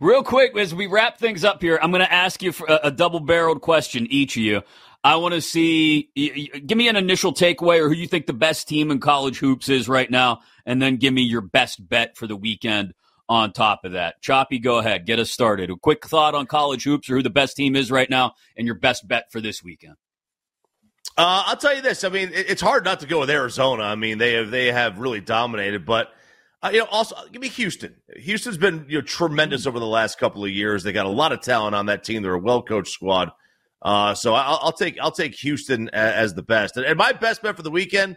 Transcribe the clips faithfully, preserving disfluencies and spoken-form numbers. Real quick, as we wrap things up here, I'm going to ask you for a, a double-barreled question, each of you. I want to see y- – y- give me an initial takeaway or who you think the best team in college hoops is right now, and then give me your best bet for the weekend on top of that. Choppy, go ahead. Get us started. A quick thought on college hoops or who the best team is right now and your best bet for this weekend. Uh, I'll tell you this. I mean, it, it's hard not to go with Arizona. I mean, they have, they have really dominated, but – Uh, you know, also give me Houston. Houston's been you know tremendous over the last couple of years. They got a lot of talent on that team. They're a well-coached squad. Uh, so I'll, I'll take I'll take Houston as, as the best. And, and my best bet for the weekend,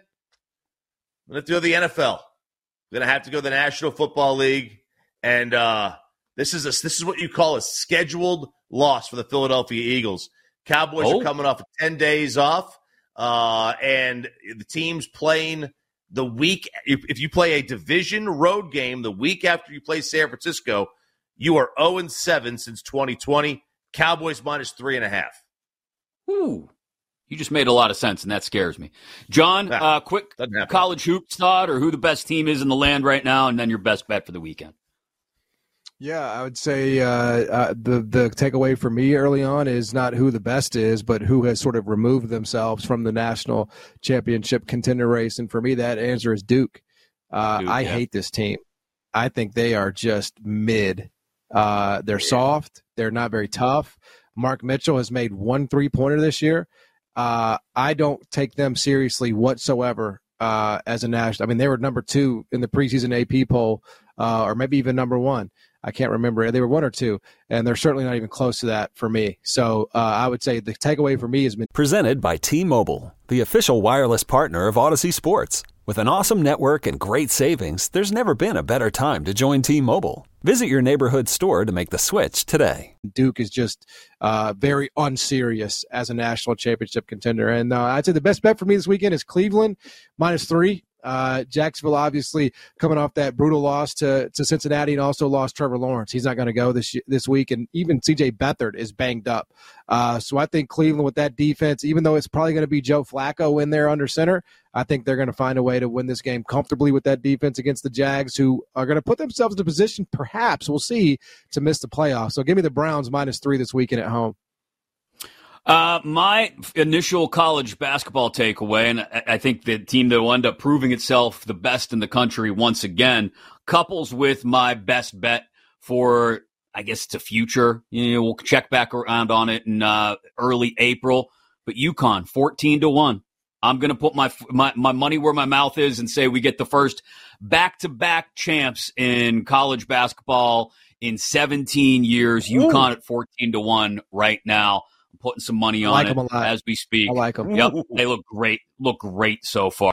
I'm gonna throw the N F L. I'm gonna have to go to the National Football League. And uh, this is a, this is what you call a scheduled loss for the Philadelphia Eagles. Cowboys oh. are coming off ten days off, uh, and the team's playing. The week, if, if you play a division road game, the week after you play San Francisco, you are oh and seven since twenty twenty. Cowboys minus three and a half. Ooh, you just made a lot of sense, and that scares me. John, nah, uh, quick college hoops thought or who the best team is in the land right now, and then your best bet for the weekend. Yeah, I would say uh, uh, the the takeaway for me early on is not who the best is, but who has sort of removed themselves from the national championship contender race. And for me, that answer is Duke. Uh, Duke I yeah. hate this team. I think they are just mid. Uh, they're soft. They're not very tough. Mark Mitchell has made one three-pointer this year. Uh, I don't take them seriously whatsoever uh, as a national. I mean, they were number two in the preseason A P poll, uh, or maybe even number one. I can't remember. They were one or two, and they're certainly not even close to that for me. So uh, I would say the takeaway for me has been presented by T-Mobile, the official wireless partner of Odyssey Sports. With an awesome network and great savings, there's never been a better time to join T-Mobile. Visit your neighborhood store to make the switch today. Duke is just uh, very unserious as a national championship contender. And uh, I'd say the best bet for me this weekend is Cleveland, minus three. Uh, Jacksonville obviously coming off that brutal loss to, to Cincinnati and also lost Trevor Lawrence. He's not going to go this this week, and even C J. Beathard is banged up. Uh, so I think Cleveland with that defense, even though it's probably going to be Joe Flacco in there under center, I think they're going to find a way to win this game comfortably with that defense against the Jags, who are going to put themselves in a position, perhaps, we'll see, to miss the playoffs. So give me the Browns minus three this weekend at home. Uh, my initial college basketball takeaway, and I, I think the team that will end up proving itself the best in the country once again, couples with my best bet for, I guess, it's a future. You know, we'll check back around on it in uh, early April. But UConn, fourteen to one. I'm going to put my, my my money where my mouth is and say we get the first back-to-back champs in college basketball in seventeen years. Ooh. UConn at fourteen to one right now. I'm putting some money on like it as we speak. I like them. Yep, they look great. Look great so far.